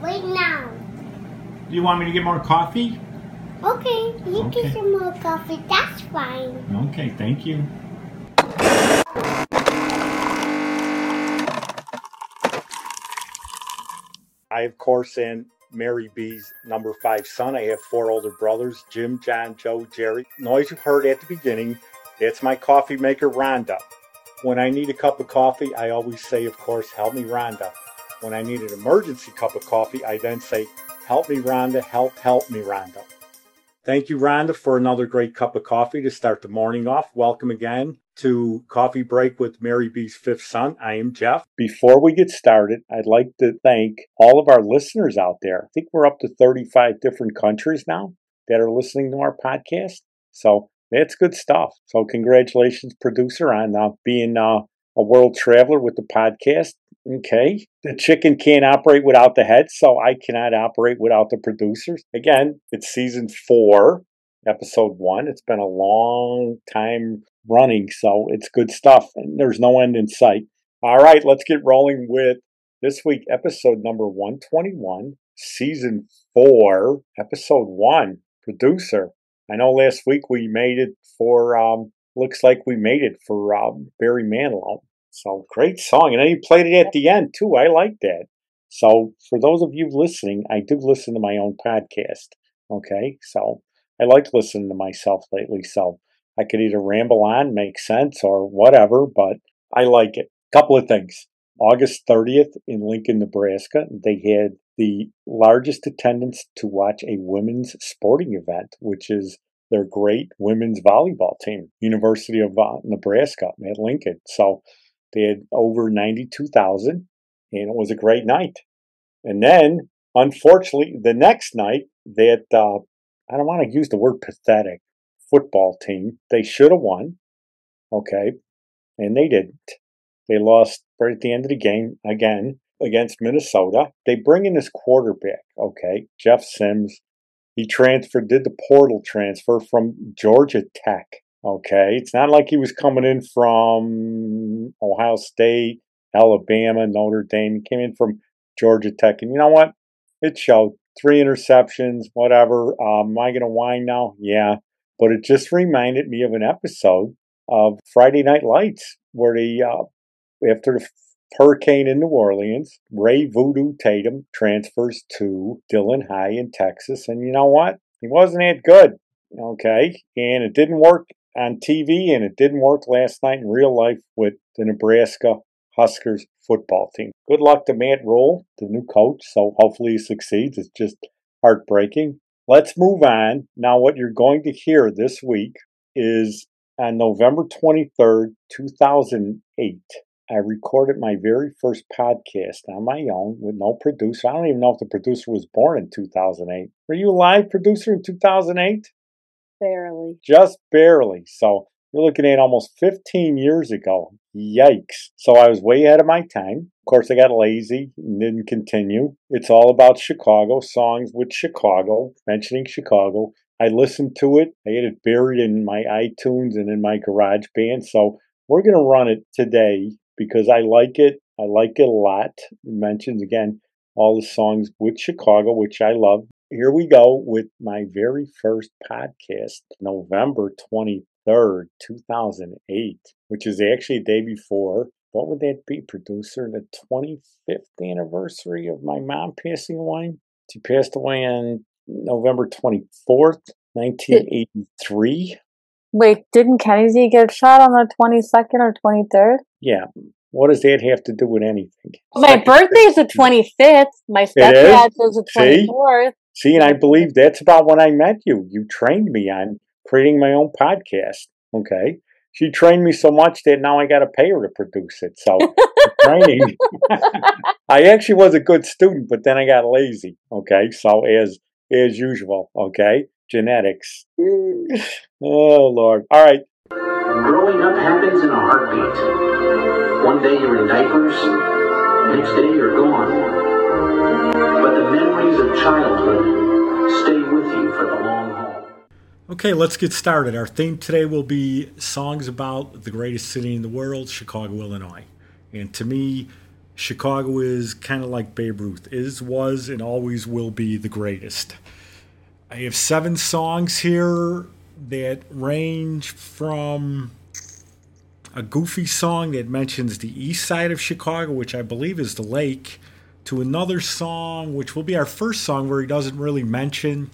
right now. Do you want me to get more coffee? Okay, you get some more coffee. That's fine. Okay, thank you. I, of course, am Mary B's number 5 son. I have 4 older brothers, Jim, John, Joe, Jerry. Noise you heard at the beginning, that's my coffee maker, Rhonda. When I need a cup of coffee, I always say, of course, help me, Rhonda. When I need an emergency cup of coffee, I then say, help me, Rhonda, help me, Rhonda. Thank you, Rhonda, for another great cup of coffee to start the morning off. Welcome again to Coffee Break with Mary B's 5th son. I am Jeff. Before we get started, I'd like to thank all of our listeners out there. I think we're up to 35 different countries now that are listening to our podcast. So that's good stuff. So congratulations, producer, on being a world traveler with the podcast. Okay. The chicken can't operate without the head, so I cannot operate without the producers. Again, it's season 4, episode 1. It's been a long time running, so it's good stuff, and there's no end in sight. All right, let's get rolling with this week, episode number 121, season 4, episode 1, producer. I know last week we made it for, looks like we made it for Barry Manilow. So great song. And you played it at the end, too. I like that. So for those of you listening, I do listen to my own podcast. Okay. So I like listening to myself lately. So I could either ramble on, make sense, or whatever, but I like it. Couple of things. August 30th in Lincoln, Nebraska, they had the largest attendance to watch a women's sporting event, which is their great women's volleyball team, University of Nebraska at Lincoln. So they had over 92,000, and it was a great night. And then, unfortunately, the next night, that I don't want to use the word pathetic football team. They should have won, okay, and they didn't. They lost right at the end of the game, again, against Minnesota. They bring in this quarterback, okay, Jeff Sims. He did the portal transfer from Georgia Tech. Okay, it's not like he was coming in from Ohio State, Alabama, Notre Dame. He came in from Georgia Tech. And you know what? It showed 3 interceptions, whatever. Am I going to whine now? Yeah. But it just reminded me of an episode of Friday Night Lights where they, after the hurricane in New Orleans, Ray Voodoo Tatum transfers to Dillon High in Texas. And you know what? He wasn't that good. Okay. And it didn't work on TV, and it didn't work last night in real life with the Nebraska Huskers football team. Good luck to Matt Rhule, the new coach, so hopefully he succeeds. It's just heartbreaking. Let's move on. Now, what you're going to hear this week is on November 23rd, 2008, I recorded my very first podcast on my own with no producer. I don't even know if the producer was born in 2008. Were you a live producer in 2008? Barely. Just barely. So you're looking at almost 15 years ago. Yikes. So I was way ahead of my time. Of course, I got lazy and didn't continue. It's all about Chicago, songs with Chicago, mentioning Chicago. I listened to it. I had it buried in my iTunes and in my GarageBand. So we're going to run it today because I like it. I like it a lot. It mentions, again, all the songs with Chicago, which I love. Here we go with my very first podcast, November 23rd, 2008, which is actually a day before. What would that be, producer? The 25th anniversary of my mom passing away? She passed away on November 24th, 1983. Wait, didn't Kennedy get shot on the 22nd or 23rd? Yeah. What does that have to do with anything? My birthday is the 25th. My stepdad's is the 24th. See, and I believe that's about when I met you. You trained me on creating my own podcast. Okay. She trained me so much that now I got to pay her to produce it. So training. I actually was a good student, but then I got lazy. Okay. So as usual. Okay. Genetics. Oh, Lord. All right. Growing up happens in a heartbeat. One day you're in diapers. Next day you're gone. But the memories of childhood stay with you for the long haul. Okay, let's get started. Our theme today will be songs about the greatest city in the world, Chicago, Illinois. And to me, Chicago is kind of like Babe Ruth, is, was, and always will be the greatest. I have 7 songs here that range from a goofy song that mentions the east side of Chicago, which I believe is the lake, to another song, which will be our first song, where he doesn't really mention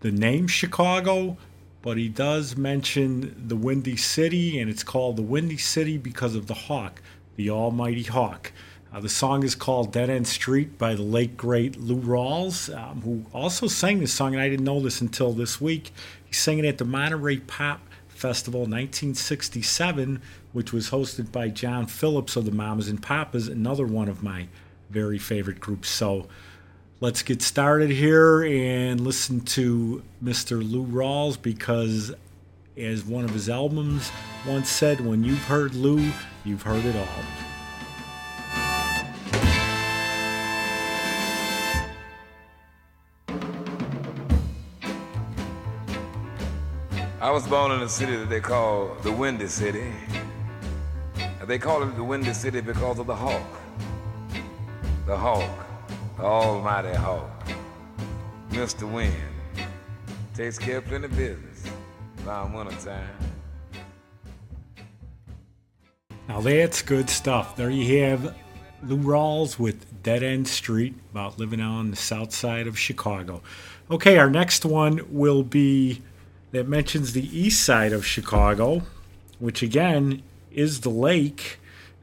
the name Chicago, but he does mention the Windy City, and it's called the Windy City because of the hawk, the almighty hawk. The song is called Dead End Street by the late, great Lou Rawls, who also sang this song, and I didn't know this until this week. He sang it at the Monterey Pop Festival 1967, which was hosted by John Phillips of the Mamas and Papas, another one of my very favorite groups. So let's get started here and listen to Mr. Lou Rawls, because as one of his albums once said, when you've heard Lou, you've heard it all. I was born in a city that they call the Windy City. They call it the Windy City because of the hawk. The hawk, the almighty hawk. Mr. Wind takes care of plenty of business around wintertime. Now that's good stuff. There you have Lou Rawls with Dead End Street, about living on the south side of Chicago. Okay, our next one will be that mentions the east side of Chicago, which again is the lake.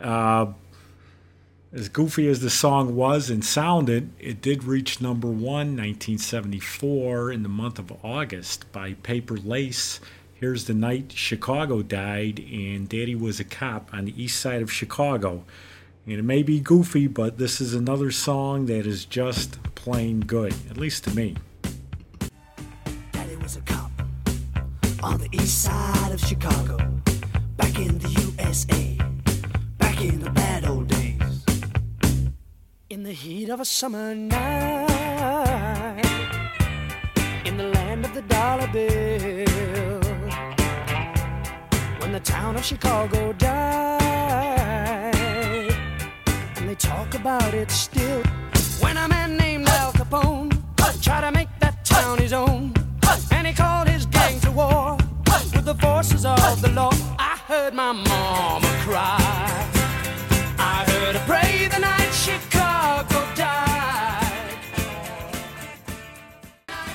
As goofy as the song was and sounded, it did reach number 1, 1974, in the month of August by Paper Lace. Here's the night Chicago died and Daddy was a cop on the east side of Chicago. And it may be goofy, but this is another song that is just plain good, at least to me. Daddy was a cop on the east side of Chicago, back in the USA, back in the bad old days. In the heat of a summer night, in the land of the dollar bill, when the town of Chicago died, and they talk about it still. When a man named Al Capone tried to make that town his own, and he called his gang to war with the forces of the law. I heard my mama cry. I heard her pray the night Chicago died.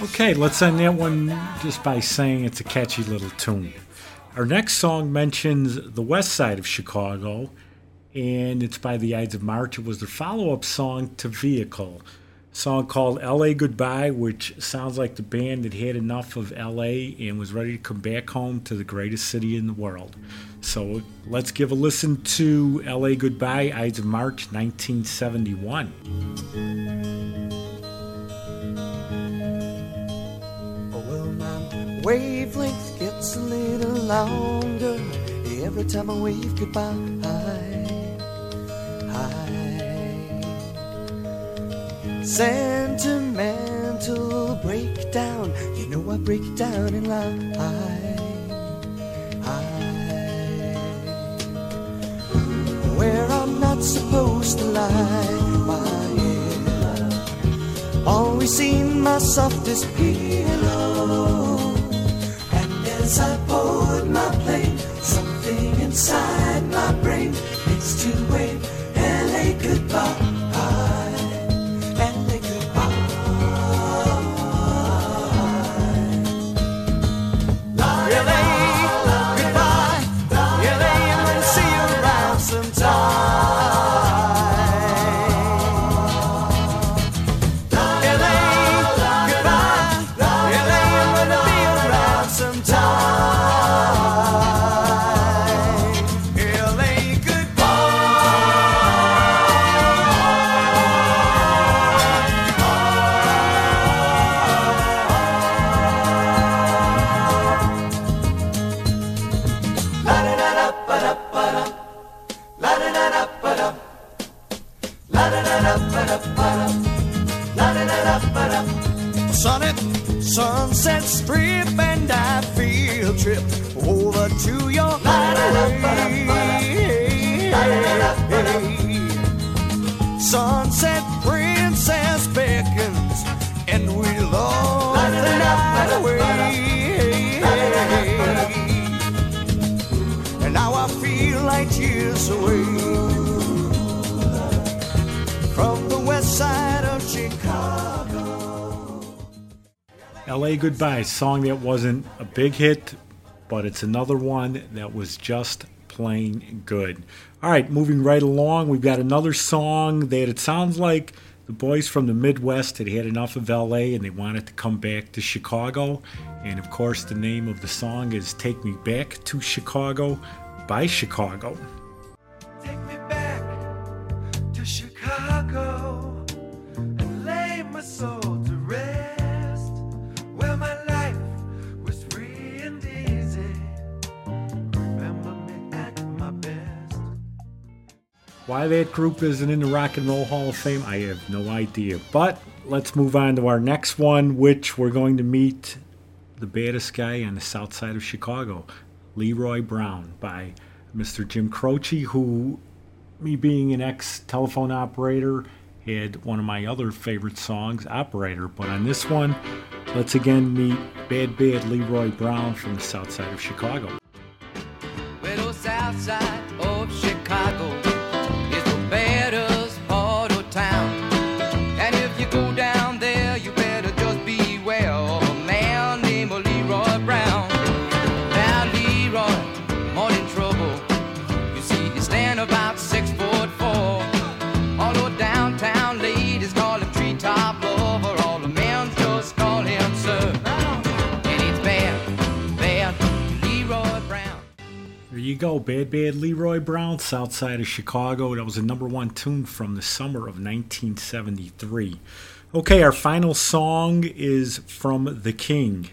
Okay, let's end that one just by saying it's a catchy little tune. Our next song mentions the west side of Chicago, and it's by the Ides of March. It was their follow-up song to Vehicle. Song called L.A. Goodbye, which sounds like the band that had enough of L.A. and was ready to come back home to the greatest city in the world. So let's give a listen to L.A. Goodbye, Ides of March, 1971. Oh, well, my wavelength gets a little longer every time I wave goodbye. Sentimental breakdown, you know I break down in life. Where I'm not supposed to lie, my always seen my softest pillow. And as I poured my plate, something inside my brain needs to wait. LA goodbye. Sunset Strip, and I field trip over to your way. sunset princess beckons, and we lost the way. And now I feel like years away from the west side of Chicago. L.A. Goodbye, song that wasn't a big hit, but it's another one that was just plain good. All right, moving right along, we've got another song that it sounds like the boys from the Midwest had enough of L.A. and they wanted to come back to Chicago. And, of course, the name of the song is Take Me Back to Chicago by Chicago. Take me back to Chicago and lay my soul to rest, where my life was free and easy. Remember me at my best. Why that group isn't in the Rock and Roll Hall of Fame, I have no idea. But let's move on to our next one, which we're going to meet the baddest guy on the south side of Chicago, Leroy Brown, by Mr. Jim Croce, who, me being an ex-telephone operator, had one of my other favorite songs, Operator. But on this one, let's again meet Bad Leroy Brown from the south side of Chicago. Well, the south side of Chicago is the baddest part of town. And if you go down there, you better just beware of a man named Leroy Brown. Now Leroy, more in trouble. You see, he stand about 6'4". All the downtown ladies call him treetop lover. All the men just call him sir. And it's bad Leroy Brown. There you go, bad Leroy Brown, south side of Chicago. That was a number one tune from the summer of 1973. Okay, our final song is from The King.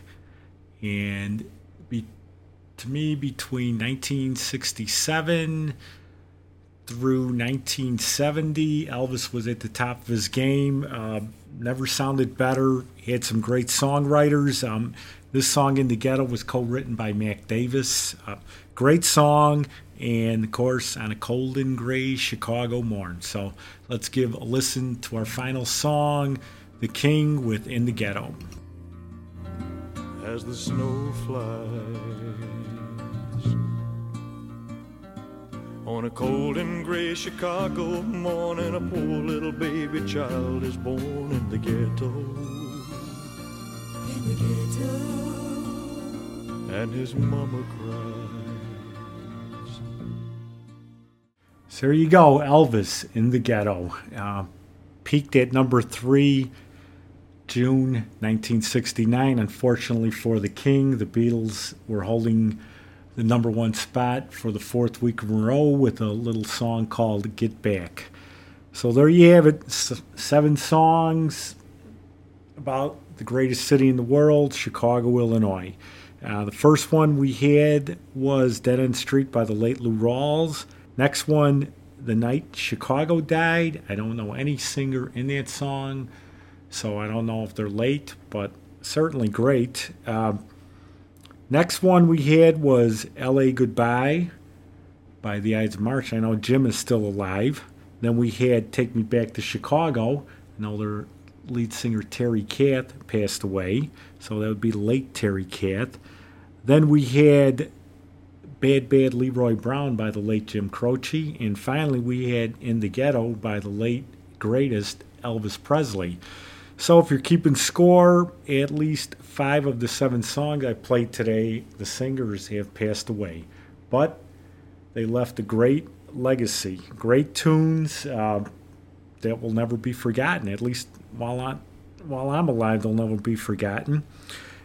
And to me, between 1967... through 1970, Elvis was at the top of his game. Never sounded better. He had some great songwriters. This song, In the Ghetto, was co-written by Mac Davis. Great song, and of course, on a cold and gray Chicago morn. So let's give a listen to our final song, The King with In the Ghetto. As the snow flies on a cold and gray Chicago morning, a poor little baby child is born in the ghetto. In the ghetto. And his mama cries. So there you go, Elvis, In the Ghetto. Peaked at number 3, June 1969. Unfortunately for The King, the Beatles were holding the number one spot for the fourth week in a row with a little song called Get Back. So there you have it, 7 songs about the greatest city in the world, Chicago, Illinois. The first one we had was Dead End Street by the late Lou Rawls. Next one, The Night Chicago Died. I don't know any singer in that song, so I don't know if they're late, but certainly great. Next one we had was L.A. Goodbye by the Ides of March. I know Jim is still alive. Then we had Take Me Back to Chicago. I know their lead singer Terry Kath passed away, so that would be late Terry Kath. Then we had Bad Leroy Brown by the late Jim Croce. And finally we had In the Ghetto by the late greatest Elvis Presley. So if you're keeping score, at least 5 of the 7 songs I played today, the singers have passed away. But they left a great legacy, great tunes that will never be forgotten. At least while I'm alive, they'll never be forgotten,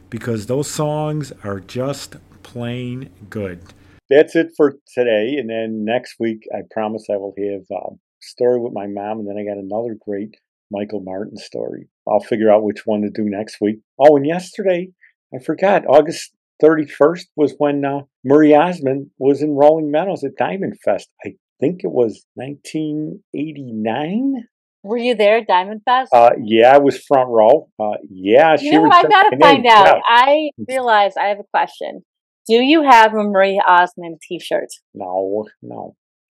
because those songs are just plain good. That's it for today. And then next week, I promise I will have a story with my mom, and then I got another great Michael Martin story. I'll figure out which one to do next week. Oh, and yesterday, I forgot, August 31st was when Murray Osmond was in Rolling Meadows at Diamond Fest. I think it was 1989. Were you there at Diamond Fest? Yeah, I was front row. You know, I got to find out. Yeah. I realize I have a question. Do you have a Marie Osmond t-shirt? No.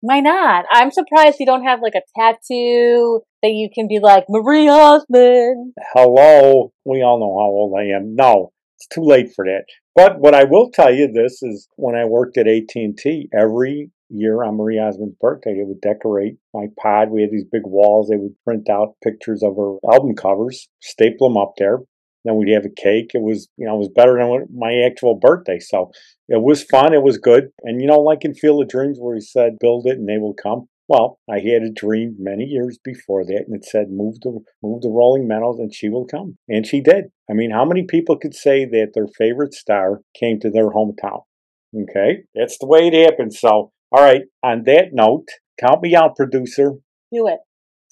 Why not? I'm surprised you don't have like a tattoo that you can be like, Marie Osmond. Hello. We all know how old I am. No, it's too late for that. But what I will tell you this is when I worked at AT&T, every year on Marie Osmond's birthday, they would decorate my pod. We had these big walls. They would print out pictures of her album covers, staple them up there. Then we'd have a cake. It was, you know, it was better than my actual birthday. So it was fun. It was good. And, you know, like in Field of Dreams where he said, build it and they will come. Well, I had a dream many years before that, and it said, move the Rolling Meadows and she will come. And she did. I mean, how many people could say that their favorite star came to their hometown? Okay. That's the way it happened. So, all right. On that note, count me out, producer. Do it.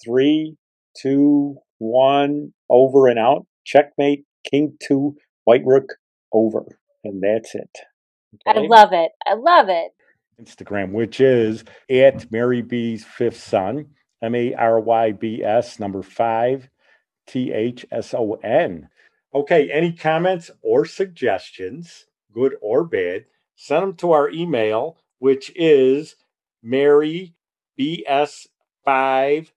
3, 2, 1, over and out. Checkmate, king 2, white rook, over. And that's it. Okay? I love it. I love it. Instagram, which is at Mary B's Fifth Son, MARYBS 5, THSON. Okay, any comments or suggestions, good or bad, send them to our email, which is MaryBS5.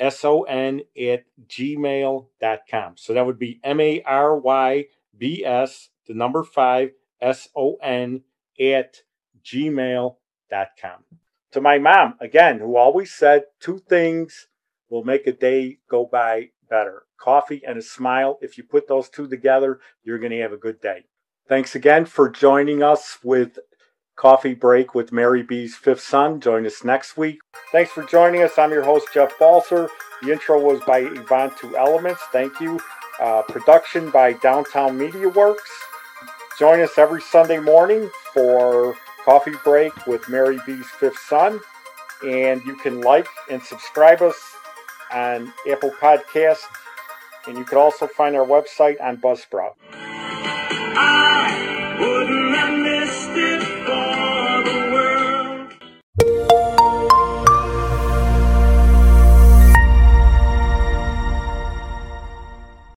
son@gmail.com. So that would be MARYBS 5 son@gmail.com. To my mom, again, who always said 2 things will make a day go by better. Coffee and a smile. If you put those 2 together, you're going to have a good day. Thanks again for joining us with Coffee Break with Mary B's Fifth Son. Join us next week. Thanks for joining us. I'm your host, Jeff Balser. The intro was by Yvonne to Elements. Thank you. Production by Downtown Media Works. Join us every Sunday morning for Coffee Break with Mary B's Fifth Son. And you can like and subscribe us on Apple Podcasts. And you can also find our website on Buzzsprout.